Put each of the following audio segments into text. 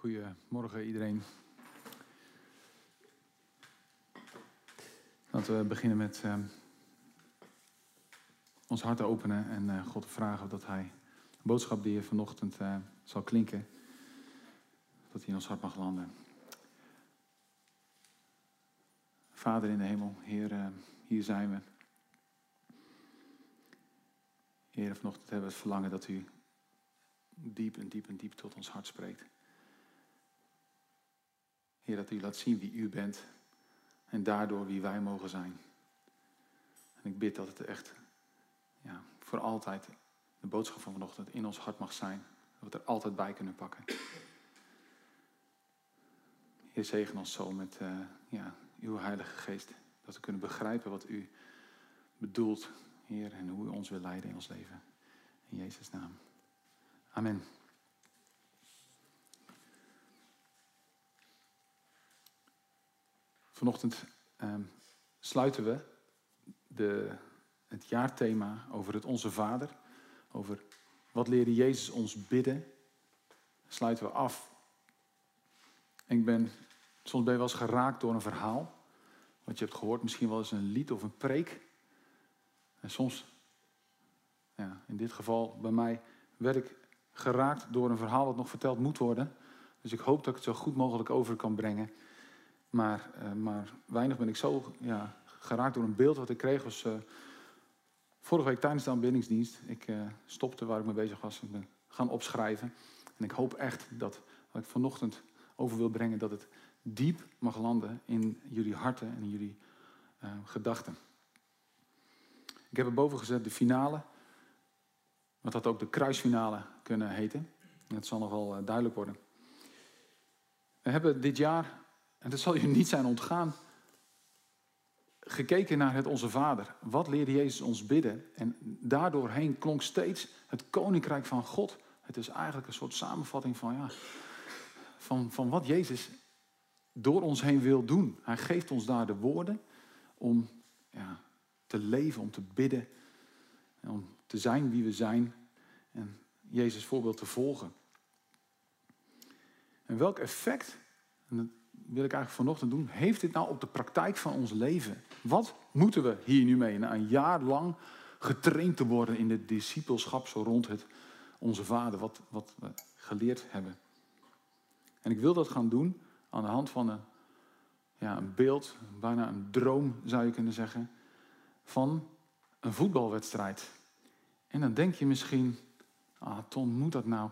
Goedemorgen iedereen. Laten we beginnen met ons hart te openen en God te vragen dat Hij de boodschap die hier vanochtend zal klinken, dat die in ons hart mag landen. Vader in de hemel, Heer, hier zijn we. Heer, vanochtend hebben we het verlangen dat U diep en diep en diep tot ons hart spreekt. Heer, dat U laat zien wie U bent en daardoor wie wij mogen zijn. En ik bid dat het echt voor altijd de boodschap van vanochtend in ons hart mag zijn. Dat we het er altijd bij kunnen pakken. Heer, zegen ons zo met Uw Heilige Geest. Dat we kunnen begrijpen wat U bedoelt, Heer, en hoe U ons wil leiden in ons leven. In Jezus' naam. Amen. Vanochtend sluiten we het jaarthema over het Onze Vader. Over wat leerde Jezus ons bidden. Sluiten we af. Soms ben je wel eens geraakt door een verhaal. Wat je hebt gehoord, misschien wel eens een lied of een preek. En soms, in dit geval bij mij, werd ik geraakt door een verhaal dat nog verteld moet worden. Dus ik hoop dat ik het zo goed mogelijk over kan brengen. Maar weinig ben ik zo geraakt door een beeld wat ik kreeg. Was vorige week tijdens de aanbiddingsdienst. Ik stopte waar ik mee bezig was en ben gaan opschrijven. En ik hoop echt dat wat ik vanochtend over wil brengen, dat het diep mag landen in jullie harten en in jullie gedachten. Ik heb erboven gezet de finale. Want dat had ook de kruisfinale kunnen heten. Dat zal nog wel duidelijk worden. We hebben dit jaar, en dat zal je niet zijn ontgaan, gekeken naar het Onze Vader. Wat leerde Jezus ons bidden? En daardoorheen klonk steeds het Koninkrijk van God. Het is eigenlijk een soort samenvatting van wat Jezus door ons heen wil doen. Hij geeft ons daar de woorden om te leven, om te bidden. En om te zijn wie we zijn en Jezus voorbeeld te volgen. En welk effect, en dat wil ik eigenlijk vanochtend doen, heeft dit nou op de praktijk van ons leven? Wat moeten we hier nu mee? Na een jaar lang getraind te worden in het discipelschap zo rond het Onze Vader, wat we geleerd hebben. En ik wil dat gaan doen aan de hand van een beeld, bijna een droom zou je kunnen zeggen, van een voetbalwedstrijd. En dan denk je misschien, Ton, moet dat nou?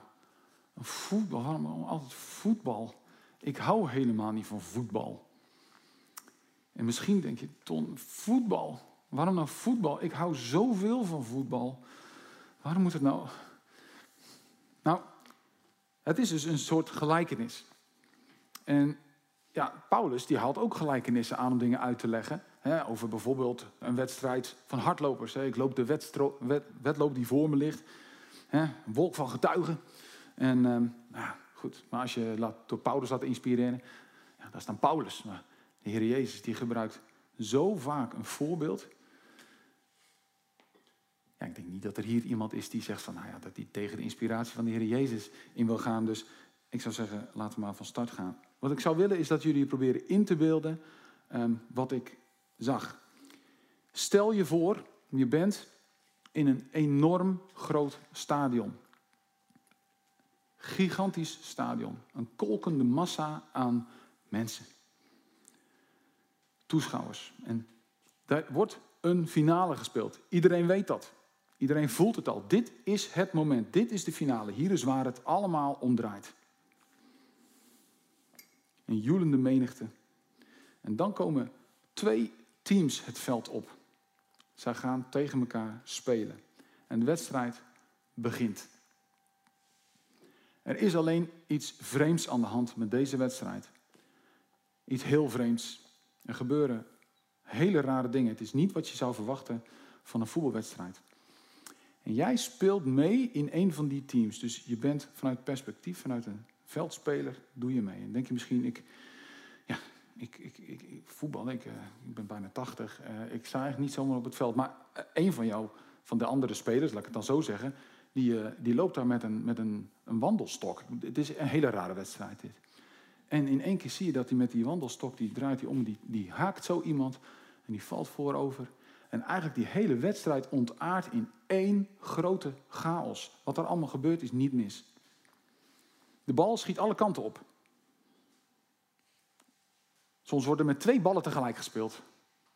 Voetbal, waarom altijd voetbal? Ik hou helemaal niet van voetbal. En misschien denk je, Ton, voetbal. Waarom nou voetbal? Ik hou zoveel van voetbal. Waarom moet het nou? Nou, het is dus een soort gelijkenis. En Paulus die haalt ook gelijkenissen aan om dingen uit te leggen. Over bijvoorbeeld een wedstrijd van hardlopers. Ik loop de wedloop die voor me ligt. Een wolk van getuigen. En goed, maar als je door Paulus laat inspireren. Ja, dat is dan Paulus. Maar de Heer Jezus die gebruikt zo vaak een voorbeeld. Ja, ik denk niet dat er hier iemand is die zegt van, dat hij tegen de inspiratie van de Heer Jezus in wil gaan. Dus ik zou zeggen, laten we maar van start gaan. Wat ik zou willen is dat jullie proberen in te beelden wat ik zag. Stel je voor, je bent in een enorm groot stadion. Gigantisch stadion. Een kolkende massa aan mensen. Toeschouwers. En daar wordt een finale gespeeld. Iedereen weet dat. Iedereen voelt het al. Dit is het moment. Dit is de finale. Hier is waar het allemaal om draait. Een joelende menigte. En dan komen 2 teams het veld op. Zij gaan tegen elkaar spelen. En de wedstrijd begint. Er is alleen iets vreemds aan de hand met deze wedstrijd. Iets heel vreemds. Er gebeuren hele rare dingen. Het is niet wat je zou verwachten van een voetbalwedstrijd. En jij speelt mee in een van die teams. Dus je bent vanuit perspectief, vanuit een veldspeler, doe je mee. En denk je misschien, ik ben bijna 80. Ik sta eigenlijk niet zomaar op het veld. Maar een van de andere spelers, laat ik het dan zo zeggen, die loopt daar met een wandelstok. Het is een hele rare wedstrijd dit. En in één keer zie je dat hij met die wandelstok, die draait hij om, die haakt zo iemand en die valt voorover. En eigenlijk die hele wedstrijd ontaardt in één grote chaos. Wat er allemaal gebeurt is niet mis. De bal schiet alle kanten op. Soms wordt er met 2 ballen tegelijk gespeeld.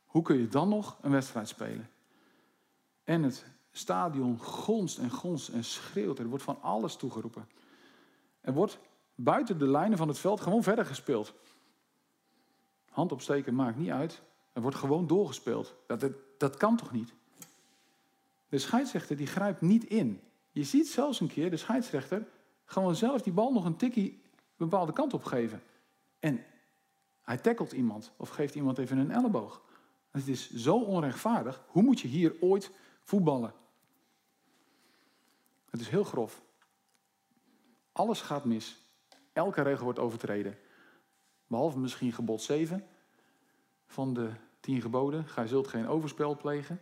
Hoe kun je dan nog een wedstrijd spelen? En het stadion gonst en schreeuwt. Er wordt van alles toegeroepen. Er wordt buiten de lijnen van het veld gewoon verder gespeeld. Hand opsteken maakt niet uit. Er wordt gewoon doorgespeeld. Dat kan toch niet? De scheidsrechter die grijpt niet in. Je ziet zelfs een keer de scheidsrechter gewoon zelf die bal nog een tikkie een bepaalde kant op geven. En hij tackelt iemand of geeft iemand even een elleboog. Het is zo onrechtvaardig. Hoe moet je hier ooit voetballen? Het is heel grof. Alles gaat mis. Elke regel wordt overtreden. Behalve misschien gebod 7 van de 10 geboden. Gij zult geen overspel plegen.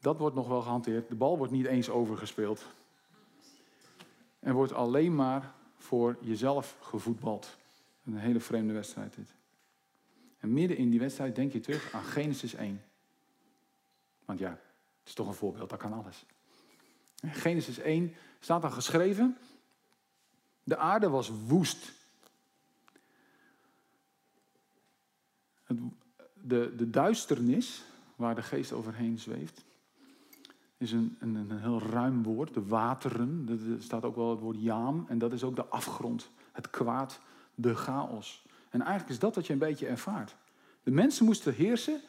Dat wordt nog wel gehanteerd. De bal wordt niet eens overgespeeld. En wordt alleen maar voor jezelf gevoetbald. Een hele vreemde wedstrijd dit. En midden in die wedstrijd denk je terug aan Genesis 1. Want ja, het is toch een voorbeeld, dat kan alles. In Genesis 1 staat dan geschreven: de aarde was woest. De duisternis, waar de geest overheen zweeft, is een heel ruim woord. De wateren, er staat ook wel het woord jaam. En dat is ook de afgrond, het kwaad, de chaos. En eigenlijk is dat wat je een beetje ervaart. De mensen moesten heersen,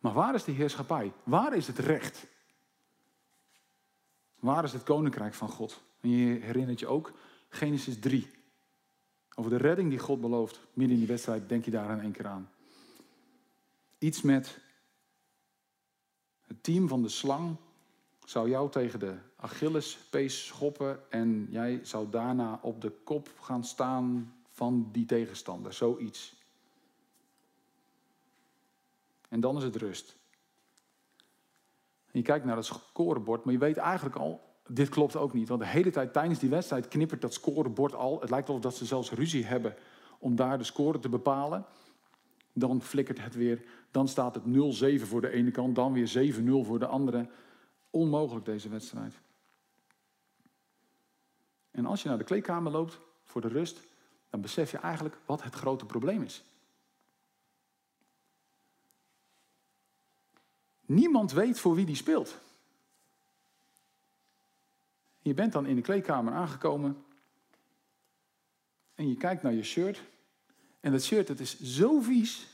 maar waar is de heerschappij? Waar is het recht? Waar is het koninkrijk van God? En je herinnert je ook Genesis 3. Over de redding die God belooft. Midden in die wedstrijd denk je daar in één keer aan. Iets met het team van de slang zou jou tegen de Achillespees schoppen en jij zou daarna op de kop gaan staan van die tegenstander. Zoiets. En dan is het rust. En je kijkt naar het scorebord, maar je weet eigenlijk al, dit klopt ook niet. Want de hele tijd tijdens die wedstrijd knippert dat scorebord al. Het lijkt alsof dat ze zelfs ruzie hebben om daar de score te bepalen. Dan flikkert het weer. Dan staat het 0-7 voor de ene kant, dan weer 7-0 voor de andere. Onmogelijk deze wedstrijd. En als je naar de kleedkamer loopt voor de rust, dan besef je eigenlijk wat het grote probleem is. Niemand weet voor wie die speelt. Je bent dan in de kleedkamer aangekomen en je kijkt naar je shirt. En dat shirt, het is zo vies.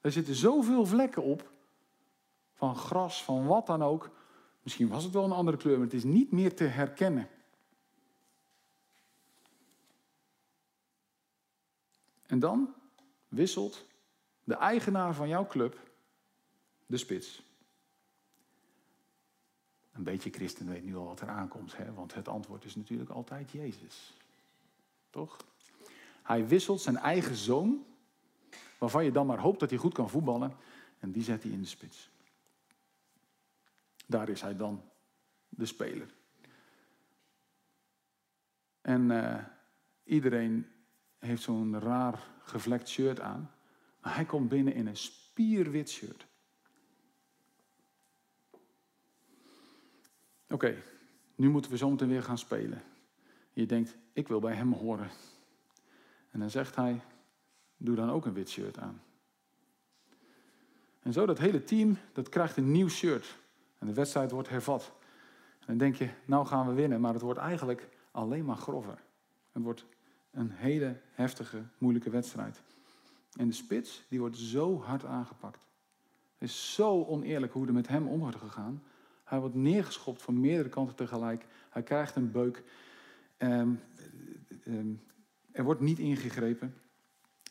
Er zitten zoveel vlekken op. Van gras, van wat dan ook. Misschien was het wel een andere kleur, maar het is niet meer te herkennen. En dan wisselt de eigenaar van jouw club de spits. Een beetje christen weet nu al wat er aankomt, hè? Want het antwoord is natuurlijk altijd Jezus. Toch? Hij wisselt zijn eigen zoon, waarvan je dan maar hoopt dat hij goed kan voetballen, en die zet hij in de spits. Daar is hij dan, de speler. En iedereen heeft zo'n raar gevlekt shirt aan, maar hij komt binnen in een spierwit shirt. Oké, nu moeten we zometeen weer gaan spelen. Je denkt, ik wil bij hem horen. En dan zegt hij, doe dan ook een wit shirt aan. En zo dat hele team, dat krijgt een nieuw shirt. En de wedstrijd wordt hervat. En dan denk je, nou gaan we winnen. Maar het wordt eigenlijk alleen maar grover. Het wordt een hele heftige, moeilijke wedstrijd. En de spits, die wordt zo hard aangepakt. Het is zo oneerlijk hoe er met hem om wordt gegaan. Hij wordt neergeschopt van meerdere kanten tegelijk. Hij krijgt een beuk. Er wordt niet ingegrepen.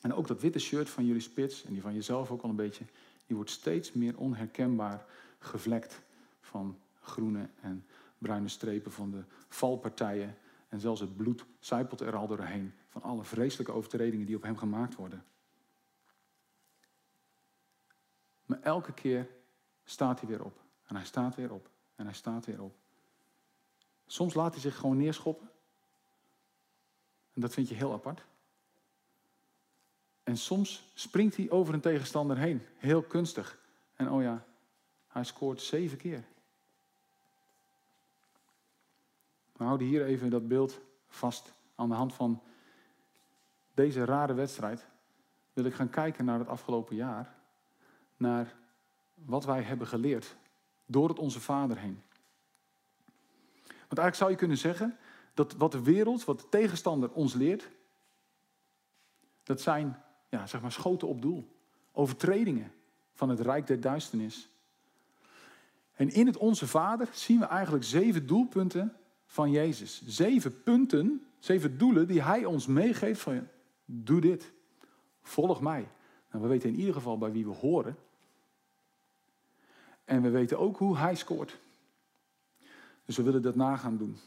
En ook dat witte shirt van jullie spits, en die van jezelf ook al een beetje, die wordt steeds meer onherkenbaar gevlekt van groene en bruine strepen van de valpartijen. En zelfs het bloed sijpelt er al doorheen van alle vreselijke overtredingen die op hem gemaakt worden. Maar elke keer staat hij weer op. En hij staat weer op. En hij staat weer op. Soms laat hij zich gewoon neerschoppen. En dat vind je heel apart. En soms springt hij over een tegenstander heen. Heel kunstig. En oh ja, hij scoort 7 keer. We houden hier even dat beeld vast. Aan de hand van deze rare wedstrijd wil ik gaan kijken naar het afgelopen jaar. Naar wat wij hebben geleerd. Door het Onze Vader heen. Want eigenlijk zou je kunnen zeggen dat wat de wereld, wat de tegenstander ons leert, dat zijn, ja, zeg maar, schoten op doel. Overtredingen van het rijk der duisternis. En in het Onze Vader zien we eigenlijk 7 doelpunten van Jezus. 7 punten, 7 doelen die hij ons meegeeft van, doe dit, volg mij. Nou, we weten in ieder geval bij wie we horen. En we weten ook hoe hij scoort. Dus we willen dat nagaan doen.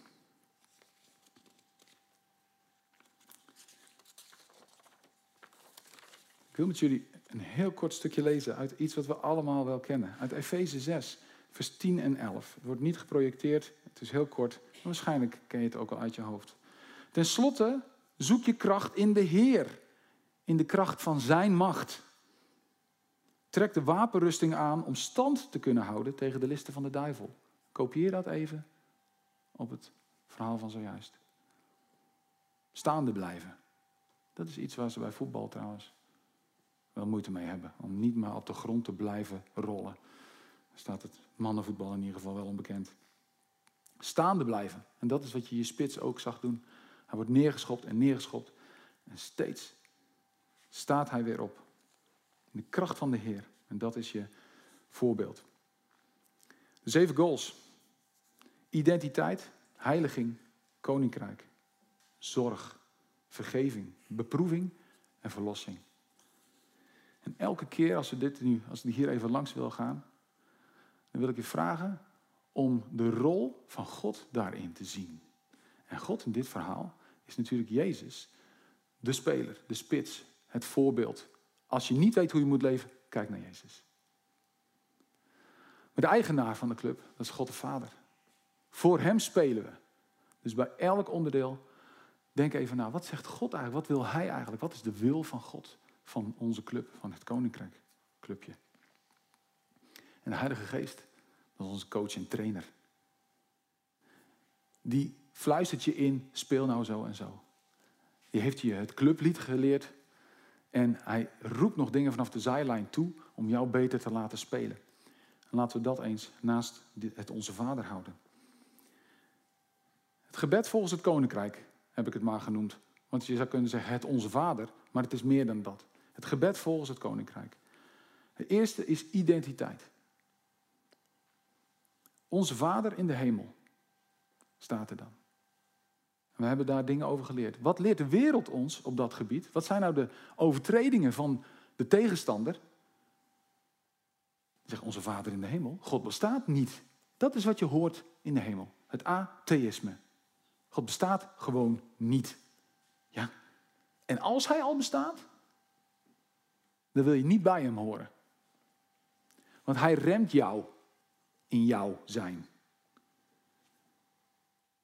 Ik wil met jullie een heel kort stukje lezen uit iets wat we allemaal wel kennen. Uit Efeze 6, vers 10 en 11. Het wordt niet geprojecteerd, het is heel kort. Maar waarschijnlijk ken je het ook al uit je hoofd. Ten slotte zoek je kracht in de Heer. In de kracht van zijn macht. Trek de wapenrusting aan om stand te kunnen houden tegen de listen van de duivel. Kopieer dat even op het verhaal van zojuist. Staande blijven. Dat is iets waar ze bij voetbal trouwens wel moeite mee hebben. Om niet maar op de grond te blijven rollen. Daar staat het mannenvoetbal in ieder geval wel onbekend. Staande blijven. En dat is wat je spits ook zag doen. Hij wordt neergeschopt en neergeschopt. En steeds staat hij weer op. In de kracht van de Heer. En dat is je voorbeeld. 7 goals. Identiteit, heiliging, koninkrijk, zorg, vergeving, beproeving en verlossing. En elke keer als ik hier even langs wil gaan, dan wil ik je vragen om de rol van God daarin te zien. En God in dit verhaal is natuurlijk Jezus, de speler, de spits, het voorbeeld. Als je niet weet hoe je moet leven, kijk naar Jezus. Maar de eigenaar van de club, dat is God de Vader. Voor hem spelen we. Dus bij elk onderdeel, denk even na, wat zegt God eigenlijk? Wat wil hij eigenlijk? Wat is de wil van God? Van onze club, van het Koninkrijk clubje. En de Heilige Geest, dat is onze coach en trainer. Die fluistert je in, speel nou zo en zo. Die heeft je het clublied geleerd. En hij roept nog dingen vanaf de zijlijn toe om jou beter te laten spelen. Laten we dat eens naast het Onze Vader houden. Het gebed volgens het Koninkrijk heb ik het maar genoemd. Want je zou kunnen zeggen het Onze Vader, maar het is meer dan dat. Het gebed volgens het Koninkrijk. Het eerste is identiteit. Onze Vader in de hemel, staat er dan. We hebben daar dingen over geleerd. Wat leert de wereld ons op dat gebied? Wat zijn nou de overtredingen van de tegenstander? Zeg, onze Vader in de hemel, God bestaat niet. Dat is wat je hoort in de hemel. Het atheïsme. God bestaat gewoon niet. Ja. En als hij al bestaat, dan wil je niet bij hem horen. Want hij remt jou in jouw zijn.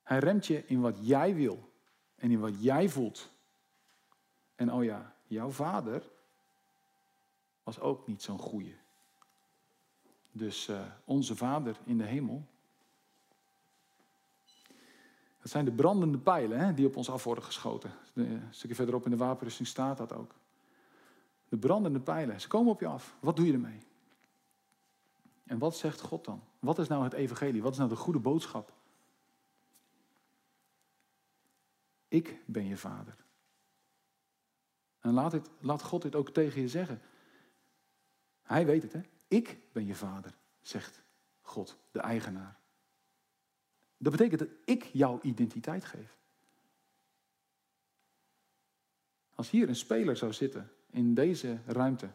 Hij remt je in wat jij wil en in wat jij voelt. En oh ja, jouw vader was ook niet zo'n goeie. Dus onze Vader in de hemel. Dat zijn de brandende pijlen die op ons af worden geschoten. Een stukje verderop in de wapenrusting staat dat ook. De brandende pijlen, ze komen op je af. Wat doe je ermee? En wat zegt God dan? Wat is nou het evangelie? Wat is nou de goede boodschap? Ik ben je vader. En laat God dit ook tegen je zeggen. Hij weet het, hè? Ik ben je vader, zegt God, de eigenaar. Dat betekent dat ik jouw identiteit geef. Als hier een speler zou zitten in deze ruimte,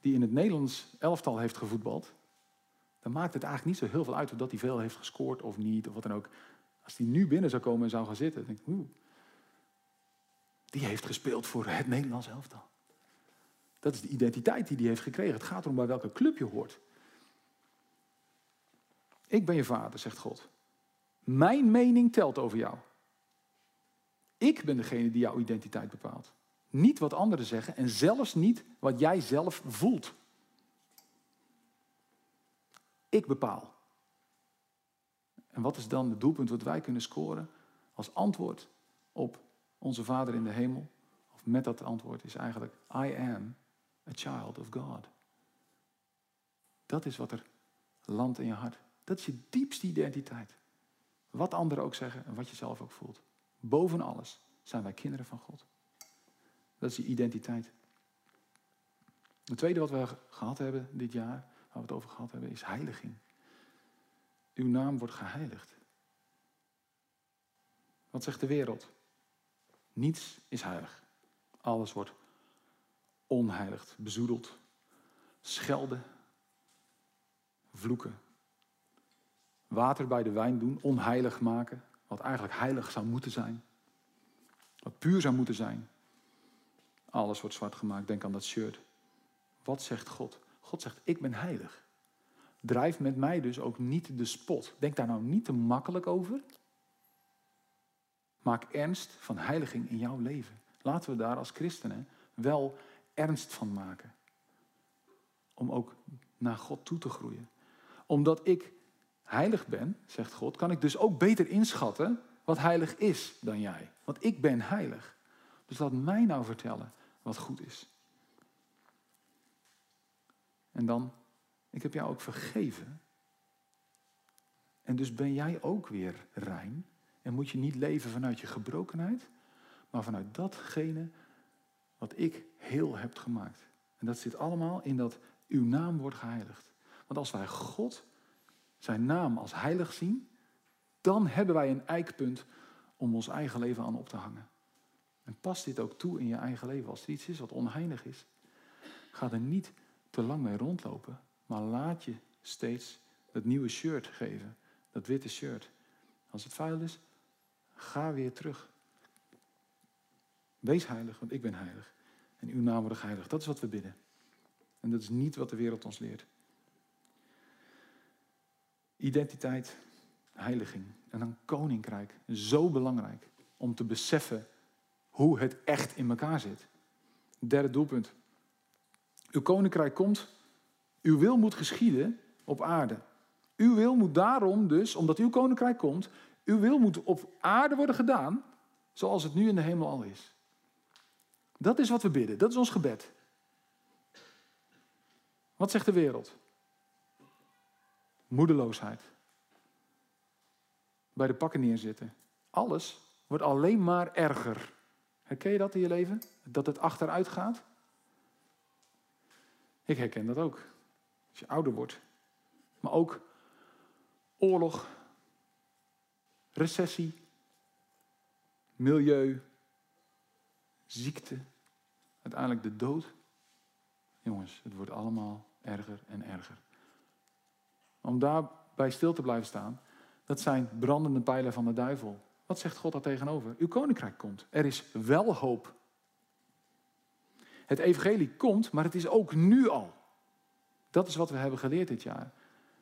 die in het Nederlands elftal heeft gevoetbald, dan maakt het eigenlijk niet zo heel veel uit of dat hij veel heeft gescoord of niet, of wat dan ook. Als hij nu binnen zou komen en zou gaan zitten, dan denk ik, die heeft gespeeld voor het Nederlands elftal. Dat is de identiteit die hij heeft gekregen. Het gaat erom bij welke club je hoort. Ik ben je vader, zegt God. Mijn mening telt over jou. Ik ben degene die jouw identiteit bepaalt. Niet wat anderen zeggen en zelfs niet wat jij zelf voelt. Ik bepaal. En wat is dan het doelpunt wat wij kunnen scoren als antwoord op onze Vader in de hemel? Of met dat antwoord is eigenlijk, I am a child of God. Dat is wat er landt in je hart. Dat is je diepste identiteit. Wat anderen ook zeggen en wat je zelf ook voelt. Boven alles zijn wij kinderen van God. Dat is je identiteit. Het tweede wat we gehad hebben dit jaar, waar we het over gehad hebben, is heiliging. Uw naam wordt geheiligd. Wat zegt de wereld? Niets is heilig. Alles wordt onheiligd, bezoedeld, schelden, vloeken. Water bij de wijn doen, onheilig maken. Wat eigenlijk heilig zou moeten zijn. Wat puur zou moeten zijn. Alles wordt zwart gemaakt. Denk aan dat shirt. Wat zegt God? God zegt, ik ben heilig. Drijf met mij dus ook niet de spot. Denk daar nou niet te makkelijk over. Maak ernst van heiliging in jouw leven. Laten we daar als christenen wel ernst van maken. Om ook naar God toe te groeien. Omdat ik heilig ben, zegt God, kan ik dus ook beter inschatten wat heilig is dan jij. Want ik ben heilig. Dus laat mij nou vertellen wat goed is. En dan, ik heb jou ook vergeven. En dus ben jij ook weer rein. En moet je niet leven vanuit je gebrokenheid, maar vanuit datgene wat ik heel heb gemaakt. En dat zit allemaal in dat uw naam wordt geheiligd. Want als wij God, zijn naam als heilig zien, dan hebben wij een eikpunt om ons eigen leven aan op te hangen. En pas dit ook toe in je eigen leven. Als er iets is wat onheilig is, ga er niet te lang mee rondlopen, maar laat je steeds dat nieuwe shirt geven, dat witte shirt. Als het vuil is, ga weer terug. Wees heilig, want ik ben heilig. En uw naam wordt geheiligd. Dat is wat we bidden. En dat is niet wat de wereld ons leert. Identiteit, heiliging en dan koninkrijk. Zo belangrijk om te beseffen hoe het echt in elkaar zit. Derde doelpunt. Uw koninkrijk komt, uw wil moet geschieden op aarde. Uw wil moet daarom dus, omdat uw koninkrijk komt, uw wil moet op aarde worden gedaan zoals het nu in de hemel al is. Dat is wat we bidden, dat is ons gebed. Wat zegt de wereld? Moedeloosheid. Bij de pakken neerzitten. Alles wordt alleen maar erger. Herken je dat in je leven? Dat het achteruit gaat? Ik herken dat ook. Als je ouder wordt. Maar ook oorlog. Recessie. Milieu. Ziekte. Uiteindelijk de dood. Jongens, het wordt allemaal erger en erger. Om daarbij stil te blijven staan, dat zijn brandende pijlen van de duivel. Wat zegt God daar tegenover? Uw koninkrijk komt. Er is wel hoop. Het evangelie komt, maar het is ook nu al. Dat is wat we hebben geleerd dit jaar.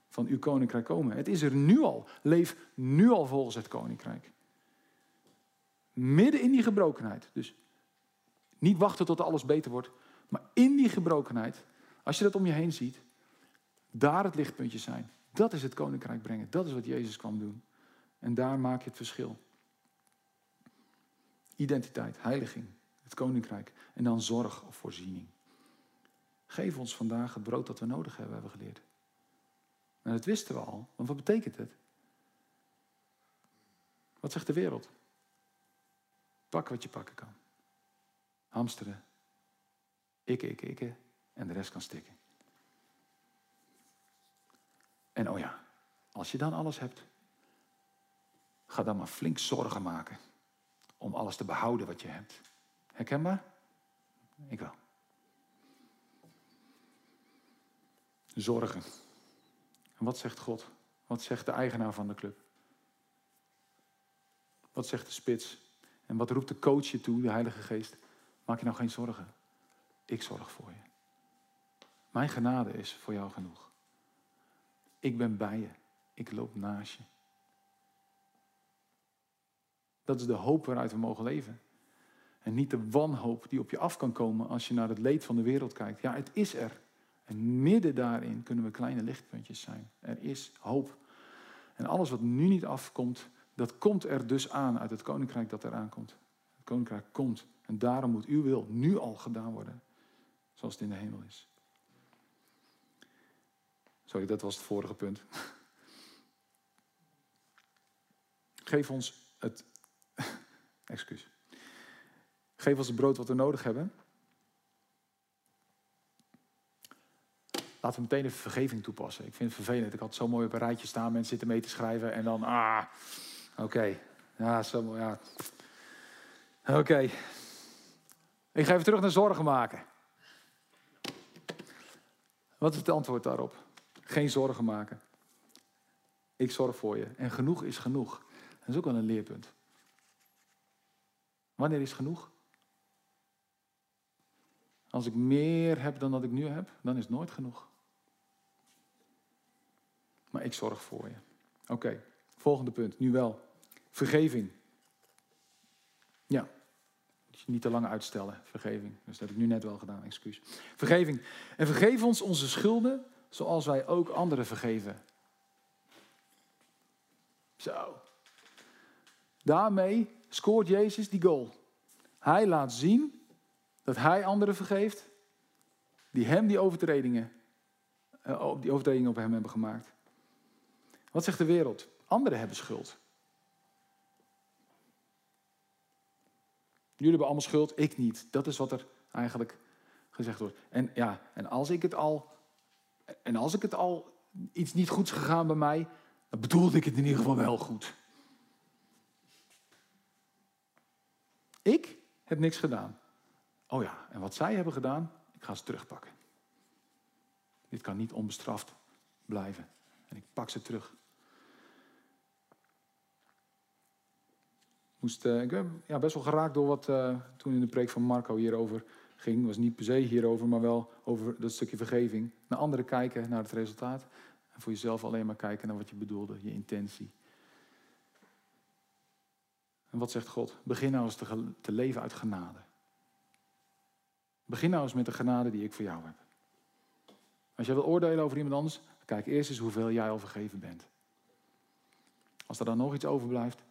Van uw koninkrijk komen. Het is er nu al. Leef nu al volgens het koninkrijk. Midden in die gebrokenheid. Dus niet wachten tot alles beter wordt. Maar in die gebrokenheid, als je dat om je heen ziet, daar het lichtpuntje zijn. Dat is het koninkrijk brengen. Dat is wat Jezus kwam doen. En daar maak je het verschil. Identiteit, heiliging, het koninkrijk. En dan zorg of voorziening. Geef ons vandaag het brood dat we nodig hebben, hebben we geleerd. En dat wisten we al, want wat betekent het? Wat zegt de wereld? Pak wat je pakken kan. Hamsteren. Ik. En de rest kan stikken. En oh ja, als je dan alles hebt, ga dan maar flink zorgen maken om alles te behouden wat je hebt. Herkenbaar? Ik wel. Zorgen. En wat zegt God? Wat zegt de eigenaar van de club? Wat zegt de spits? En wat roept de coach je toe, de Heilige Geest? Maak je nou geen zorgen. Ik zorg voor je. Mijn genade is voor jou genoeg. Ik ben bij je. Ik loop naast je. Dat is de hoop waaruit we mogen leven. En niet de wanhoop die op je af kan komen als je naar het leed van de wereld kijkt. Ja, het is er. En midden daarin kunnen we kleine lichtpuntjes zijn. Er is hoop. En alles wat nu niet afkomt, dat komt er dus aan uit het koninkrijk dat eraan komt. Het koninkrijk komt. En daarom moet uw wil nu al gedaan worden. Zoals het in de hemel is. Sorry, dat was het vorige punt. Geef ons het... Excuus. Geef ons het brood wat we nodig hebben. Laten we meteen even vergeving toepassen. Ik vind het vervelend. Ik had het zo mooi op een rijtje staan. Mensen zitten mee te schrijven. En dan... Ah, oké. Ja, zo mooi. Ja. Oké. Ik ga even terug naar zorgen maken. Wat is het antwoord daarop? Geen zorgen maken. Ik zorg voor je. En genoeg is genoeg. Dat is ook wel een leerpunt. Wanneer is genoeg? Als ik meer heb dan dat ik nu heb, dan is het nooit genoeg. Maar ik zorg voor je. Oké, volgende punt. Nu wel. Vergeving. Ja. Moet je niet te lang uitstellen. Vergeving. Dus dat heb ik nu net wel gedaan. Excuus. Vergeving. En vergeef ons onze schulden, zoals wij ook anderen vergeven. Zo. Daarmee scoort Jezus die goal. Hij laat zien dat hij anderen vergeeft die hem die overtredingen op hem hebben gemaakt. Wat zegt de wereld? Anderen hebben schuld. Jullie hebben allemaal schuld, ik niet. Dat is wat er eigenlijk gezegd wordt. En ja, en als ik het al iets niet goeds gegaan bij mij, dan bedoelde ik het in ieder geval wel goed. Ik heb niks gedaan. Oh ja, en wat zij hebben gedaan, ik ga ze terugpakken. Dit kan niet onbestraft blijven. En ik pak ze terug. Ik ben best wel geraakt door wat toen in de preek van Marco hierover ging. Het was niet per se hierover, maar wel over dat stukje vergeving. Naar anderen kijken, naar het resultaat. En voor jezelf alleen maar kijken naar wat je bedoelde, je intentie. En wat zegt God? Begin nou eens te leven uit genade. Begin nou eens met de genade die ik voor jou heb. Als jij wil oordelen over iemand anders, kijk eerst eens hoeveel jij al vergeven bent. Als er dan nog iets overblijft,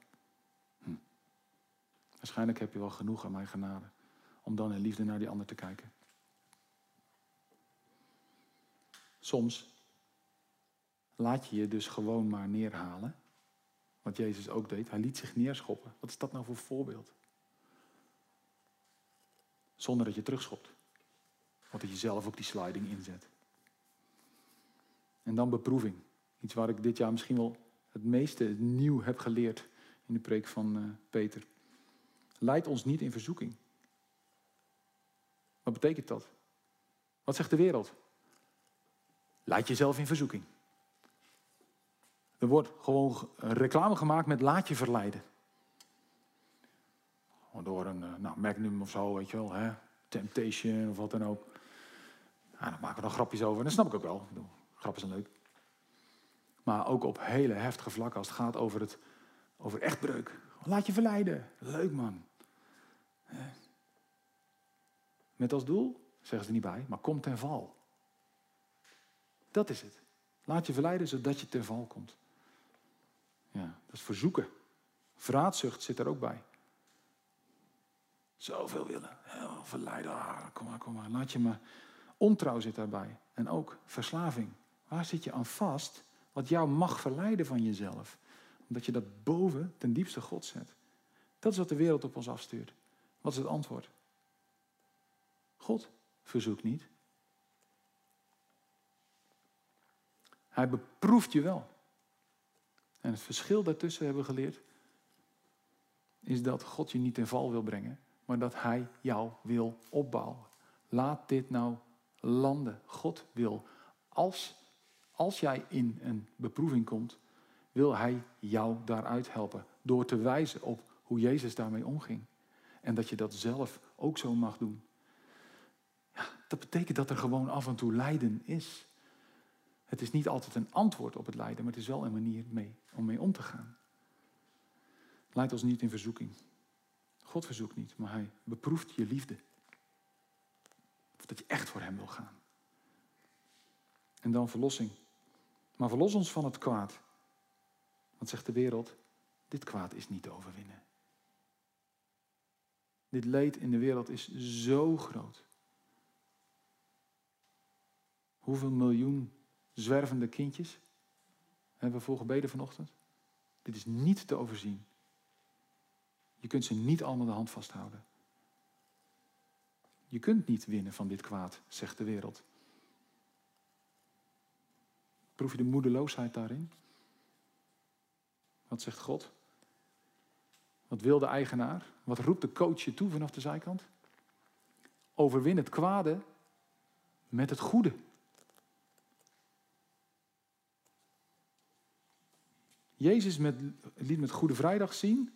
waarschijnlijk heb je wel genoeg aan mijn genade. Om dan in liefde naar die ander te kijken. Soms laat je je dus gewoon maar neerhalen. Wat Jezus ook deed, hij liet zich neerschoppen. Wat is dat nou voor voorbeeld? Zonder dat je terugschopt. Want dat je zelf ook die sliding inzet. En dan beproeving. Iets waar ik dit jaar misschien wel het meeste nieuw heb geleerd. In de preek van Peter. Leid ons niet in verzoeking. Wat betekent dat? Wat zegt de wereld? Leid jezelf in verzoeking. Er wordt gewoon reclame gemaakt met laat je verleiden. Door een Magnum of zo, weet je wel. Hè? Temptation of wat dan ook. Nou, daar maken we dan grapjes over. En dat snap ik ook wel. Grappen zijn leuk. Maar ook op hele heftige vlakken als het gaat over echtbreuk. Laat je verleiden. Leuk man. Met als doel, zeggen ze er niet bij, maar kom ten val. Dat is het. Laat je verleiden zodat je ten val komt. Ja, dat is verzoeken. Vraatzucht zit er ook bij. Zoveel willen. Verleiden. Kom maar. Laat je maar. Ontrouw zit daarbij. En ook verslaving. Waar zit je aan vast wat jou mag verleiden van jezelf? Omdat je dat boven ten diepste God zet. Dat is wat de wereld op ons afstuurt. Wat is het antwoord? God verzoekt niet. Hij beproeft je wel. En het verschil daartussen hebben we geleerd. Is dat God je niet in val wil brengen. Maar dat hij jou wil opbouwen. Laat dit nou landen. God wil. Als jij in een beproeving komt. Wil hij jou daaruit helpen. Door te wijzen op hoe Jezus daarmee omging. En dat je dat zelf ook zo mag doen. Ja, dat betekent dat er gewoon af en toe lijden is. Het is niet altijd een antwoord op het lijden. Maar het is wel een manier om mee om te gaan. Leid ons niet in verzoeking. God verzoekt niet, maar hij beproeft je liefde. Of dat je echt voor hem wil gaan. En dan verlossing. Maar verlos ons van het kwaad. Want zegt de wereld, dit kwaad is niet te overwinnen. Dit leed in de wereld is zo groot. Hoeveel miljoen zwervende kindjes hebben we voor gebeden vanochtend? Dit is niet te overzien. Je kunt ze niet allemaal de hand vasthouden. Je kunt niet winnen van dit kwaad, zegt de wereld. Proef je de moedeloosheid daarin? Wat zegt God? Wat wil de eigenaar? Wat roept de coach je toe vanaf de zijkant? Overwin het kwade met het goede. Jezus liet met Goede Vrijdag zien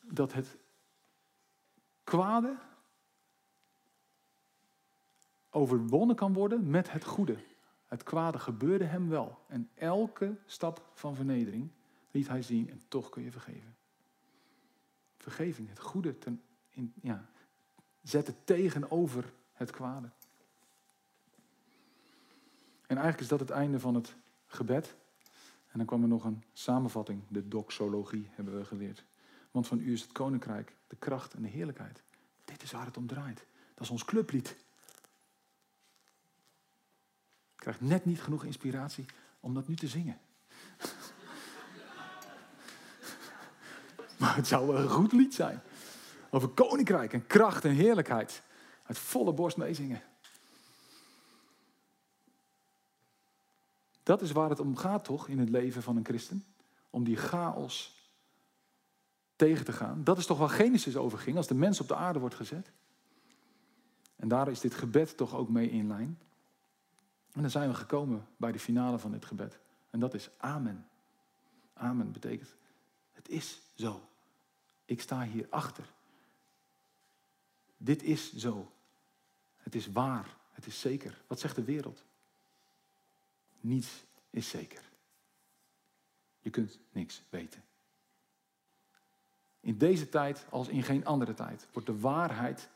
dat het kwade overwonnen kan worden met het goede. Het kwade gebeurde hem wel. En elke stap van vernedering liet hij zien. En toch kun je vergeven. Vergeving, het goede, zetten tegenover het kwade. En eigenlijk is dat het einde van het gebed. En dan kwam er nog een samenvatting. De doxologie hebben we geleerd. Want van u is het koninkrijk, de kracht en de heerlijkheid. Dit is waar het om draait. Dat is ons clublied. Ik krijg net niet genoeg inspiratie om dat nu te zingen. Maar het zou een goed lied zijn. Over koninkrijk en kracht en heerlijkheid. Uit volle borst meezingen. Dat is waar het om gaat toch in het leven van een christen. Om die chaos tegen te gaan. Dat is toch waar Genesis over ging. Als de mens op de aarde wordt gezet. En daar is dit gebed toch ook mee in lijn. En dan zijn we gekomen bij de finale van dit gebed. En dat is amen. Amen betekent, het is zo. Ik sta hierachter. Dit is zo. Het is waar. Het is zeker. Wat zegt de wereld? Niets is zeker. Je kunt niks weten. In deze tijd als in geen andere tijd wordt de waarheid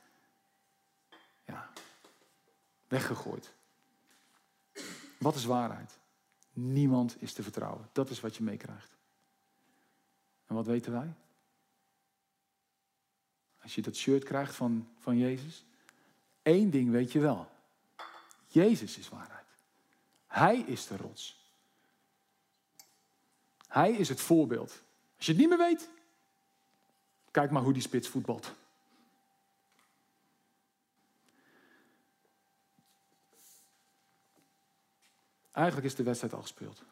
weggegooid. Wat is waarheid? Niemand is te vertrouwen. Dat is wat je meekrijgt. En wat weten wij? Als je dat shirt krijgt van Jezus. Één ding weet je wel. Jezus is waarheid. Hij is de rots. Hij is het voorbeeld. Als je het niet meer weet, kijk maar hoe die spits voetbalt. Eigenlijk is de wedstrijd al gespeeld.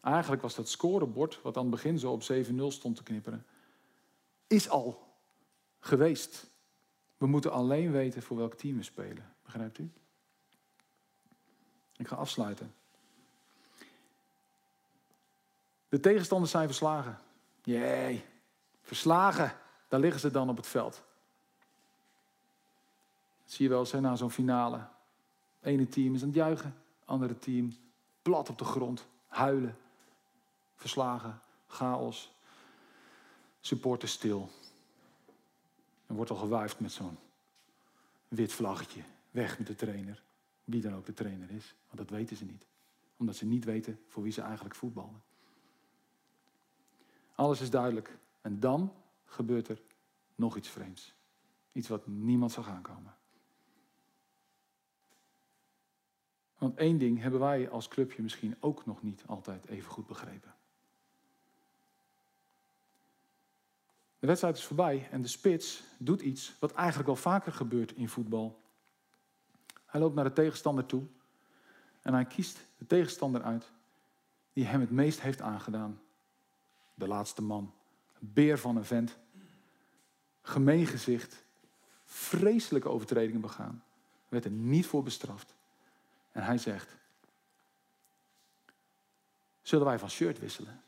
Eigenlijk was dat scorebord, wat aan het begin zo op 7-0 stond te knipperen, is al geweest. We moeten alleen weten voor welk team we spelen. Begrijpt u? Ik ga afsluiten. De tegenstanders zijn verslagen. Jee, verslagen. Daar liggen ze dan op het veld. Dat zie je wel eens na zo'n finale. Ene team is aan het juichen, andere team plat op de grond, huilen, verslagen, chaos, supporters stil. Er wordt al gewuifd met zo'n wit vlaggetje, weg met de trainer, wie dan ook de trainer is, want dat weten ze niet. Omdat ze niet weten voor wie ze eigenlijk voetballen. Alles is duidelijk en dan gebeurt er nog iets vreemds. Iets wat niemand zag aankomen. Want één ding hebben wij als clubje misschien ook nog niet altijd even goed begrepen. De wedstrijd is voorbij en de spits doet iets wat eigenlijk wel vaker gebeurt in voetbal. Hij loopt naar de tegenstander toe en hij kiest de tegenstander uit die hem het meest heeft aangedaan. De laatste man, een beer van een vent, gemeen gezicht, vreselijke overtredingen begaan, werd er niet voor bestraft. En hij zegt, zullen wij van shirt wisselen?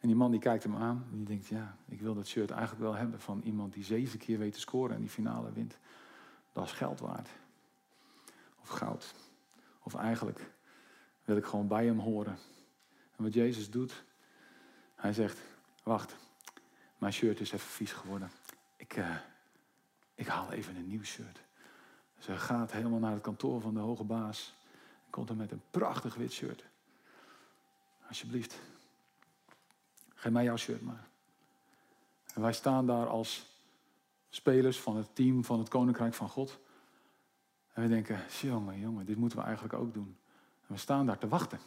En die man die kijkt hem aan en die denkt, ja, ik wil dat shirt eigenlijk wel hebben van iemand die 7 keer weet te scoren en die finale wint. Dat is geld waard. Of of goud. Of eigenlijk wil ik gewoon bij hem horen. En wat Jezus doet, hij zegt, wacht, mijn shirt is even vies geworden. Ik haal even een nieuw shirt. Dus hij gaat helemaal naar het kantoor van de hoge baas. En komt er met een prachtig wit shirt. Alsjeblieft, geef mij jouw shirt maar. En wij staan daar als spelers van het team van het Koninkrijk van God. En we denken, jongen, dit moeten we eigenlijk ook doen. En we staan daar te wachten.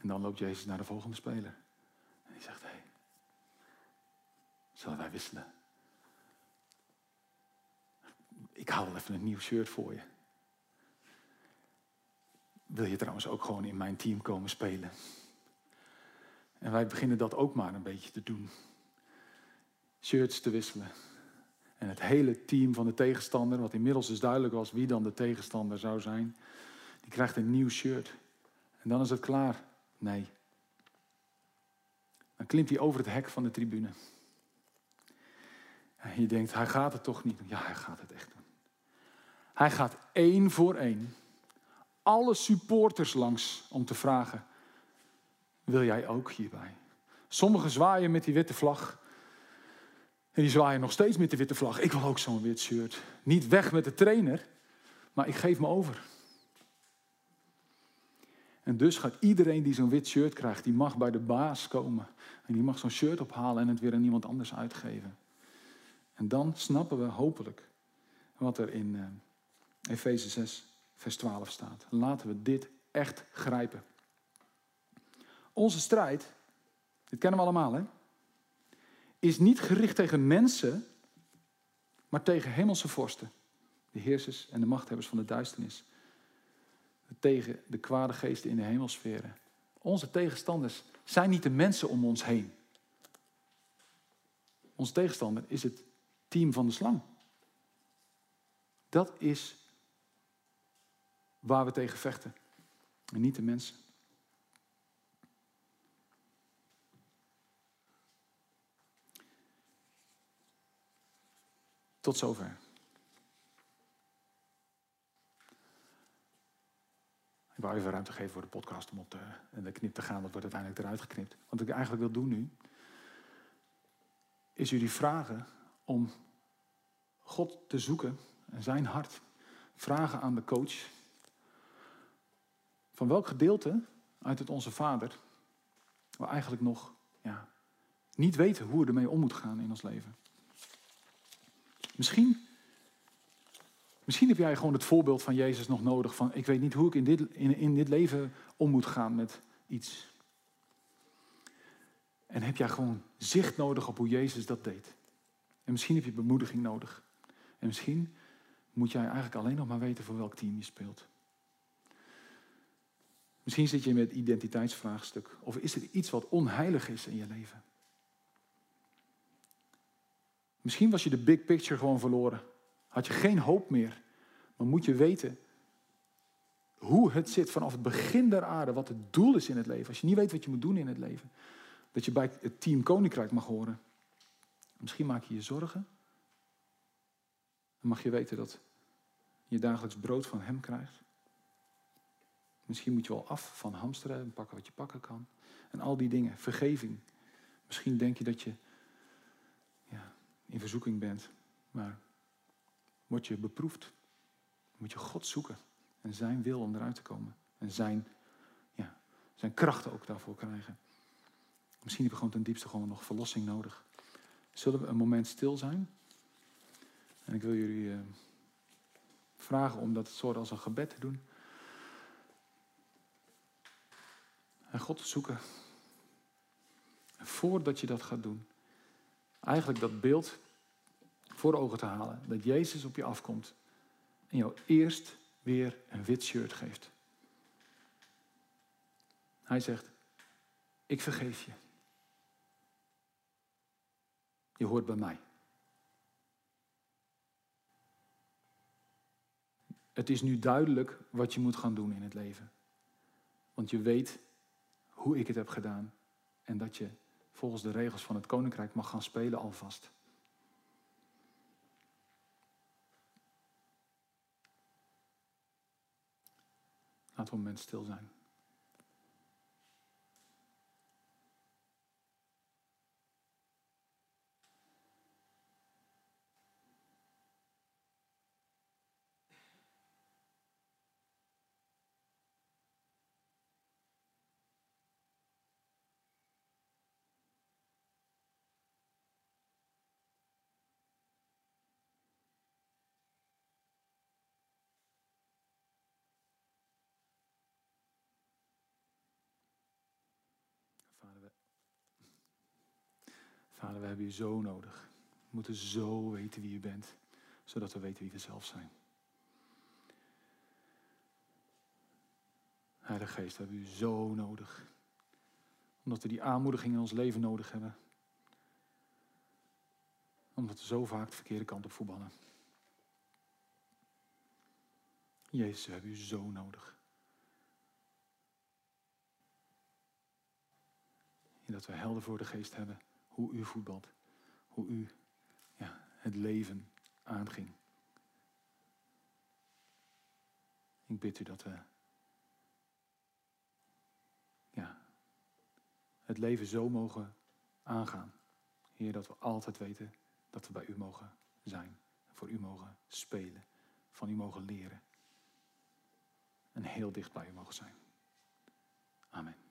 En dan loopt Jezus naar de volgende speler. En die zegt, hey, zullen wij wisselen? Ik haal wel even een nieuw shirt voor je. Wil je trouwens ook gewoon in mijn team komen spelen? En wij beginnen dat ook maar een beetje te doen. Shirts te wisselen. En het hele team van de tegenstander, wat inmiddels dus duidelijk was wie dan de tegenstander zou zijn, die krijgt een nieuw shirt. En dan is het klaar. Nee. Dan klimt hij over het hek van de tribune. En je denkt, hij gaat het toch niet doen. Ja, hij gaat het echt doen. Hij gaat 1 voor 1 alle supporters langs om te vragen, wil jij ook hierbij? Sommigen zwaaien met die witte vlag. En die zwaaien nog steeds met de witte vlag. Ik wil ook zo'n wit shirt. Niet weg met de trainer, maar ik geef me over. En dus gaat iedereen die zo'n wit shirt krijgt, die mag bij de baas komen. En die mag zo'n shirt ophalen en het weer aan iemand anders uitgeven. En dan snappen we hopelijk wat er in Efeze 6, vers 12 staat. Laten we dit echt grijpen. Onze strijd, dit kennen we allemaal hè, is niet gericht tegen mensen, maar tegen hemelse vorsten, de heersers en de machthebbers van de duisternis. Tegen de kwade geesten in de hemelsferen. Onze tegenstanders zijn niet de mensen om ons heen. Onze tegenstander is het team van de slang. Dat is waar we tegen vechten. En niet de mensen. Tot zover. Ik wou even ruimte geven voor de podcast om op de knip te gaan. Dat wordt uiteindelijk eruit geknipt. Wat ik eigenlijk wil doen nu, is jullie vragen om God te zoeken en zijn hart. Vragen aan de coach. Van welk gedeelte uit het Onze Vader we eigenlijk nog niet weten hoe we ermee om moeten gaan in ons leven. Misschien heb jij gewoon het voorbeeld van Jezus nog nodig. Van, ik weet niet hoe ik in dit leven om moet gaan met iets. En heb jij gewoon zicht nodig op hoe Jezus dat deed. En misschien heb je bemoediging nodig. En misschien moet jij eigenlijk alleen nog maar weten voor welk team je speelt. Misschien zit je met identiteitsvraagstuk. Of is er iets wat onheilig is in je leven? Misschien was je de big picture gewoon verloren. Had je geen hoop meer. Maar moet je weten hoe het zit vanaf het begin der aarde. Wat het doel is in het leven. Als je niet weet wat je moet doen in het leven. Dat je bij het team Koninkrijk mag horen. Misschien maak je je zorgen. Dan mag je weten dat je dagelijks brood van hem krijgt. Misschien moet je wel af van hamsteren. En pakken wat je pakken kan. En al die dingen. Vergeving. Misschien denk je dat je in verzoeking bent. Maar word je beproefd. Moet je God zoeken. En zijn wil om eruit te komen. En zijn kracht ook daarvoor krijgen. Misschien hebben we gewoon ten diepste gewoon nog verlossing nodig. Zullen we een moment stil zijn? En ik wil jullie vragen om dat soort als een gebed te doen. En God te zoeken. En voordat je dat gaat doen. Eigenlijk dat beeld voor ogen te halen. Dat Jezus op je afkomt. En jou eerst weer een wit shirt geeft. Hij zegt, ik vergeef je. Je hoort bij mij. Het is nu duidelijk wat je moet gaan doen in het leven. Want je weet hoe ik het heb gedaan. En dat je volgens de regels van het Koninkrijk mag gaan spelen alvast. Laten we een moment stil zijn. Vader, we hebben u zo nodig. We moeten zo weten wie u bent, zodat we weten wie we zelf zijn. Heilige Geest, we hebben u zo nodig. Omdat we die aanmoediging in ons leven nodig hebben. Omdat we zo vaak de verkeerde kant op voetballen. Jezus, we hebben u zo nodig. En dat we helder voor de geest hebben. Hoe u voetbalt. Hoe u het leven aanging. Ik bid u dat we het leven zo mogen aangaan. Heer, dat we altijd weten dat we bij u mogen zijn. Voor u mogen spelen. Van u mogen leren. En heel dicht bij u mogen zijn. Amen.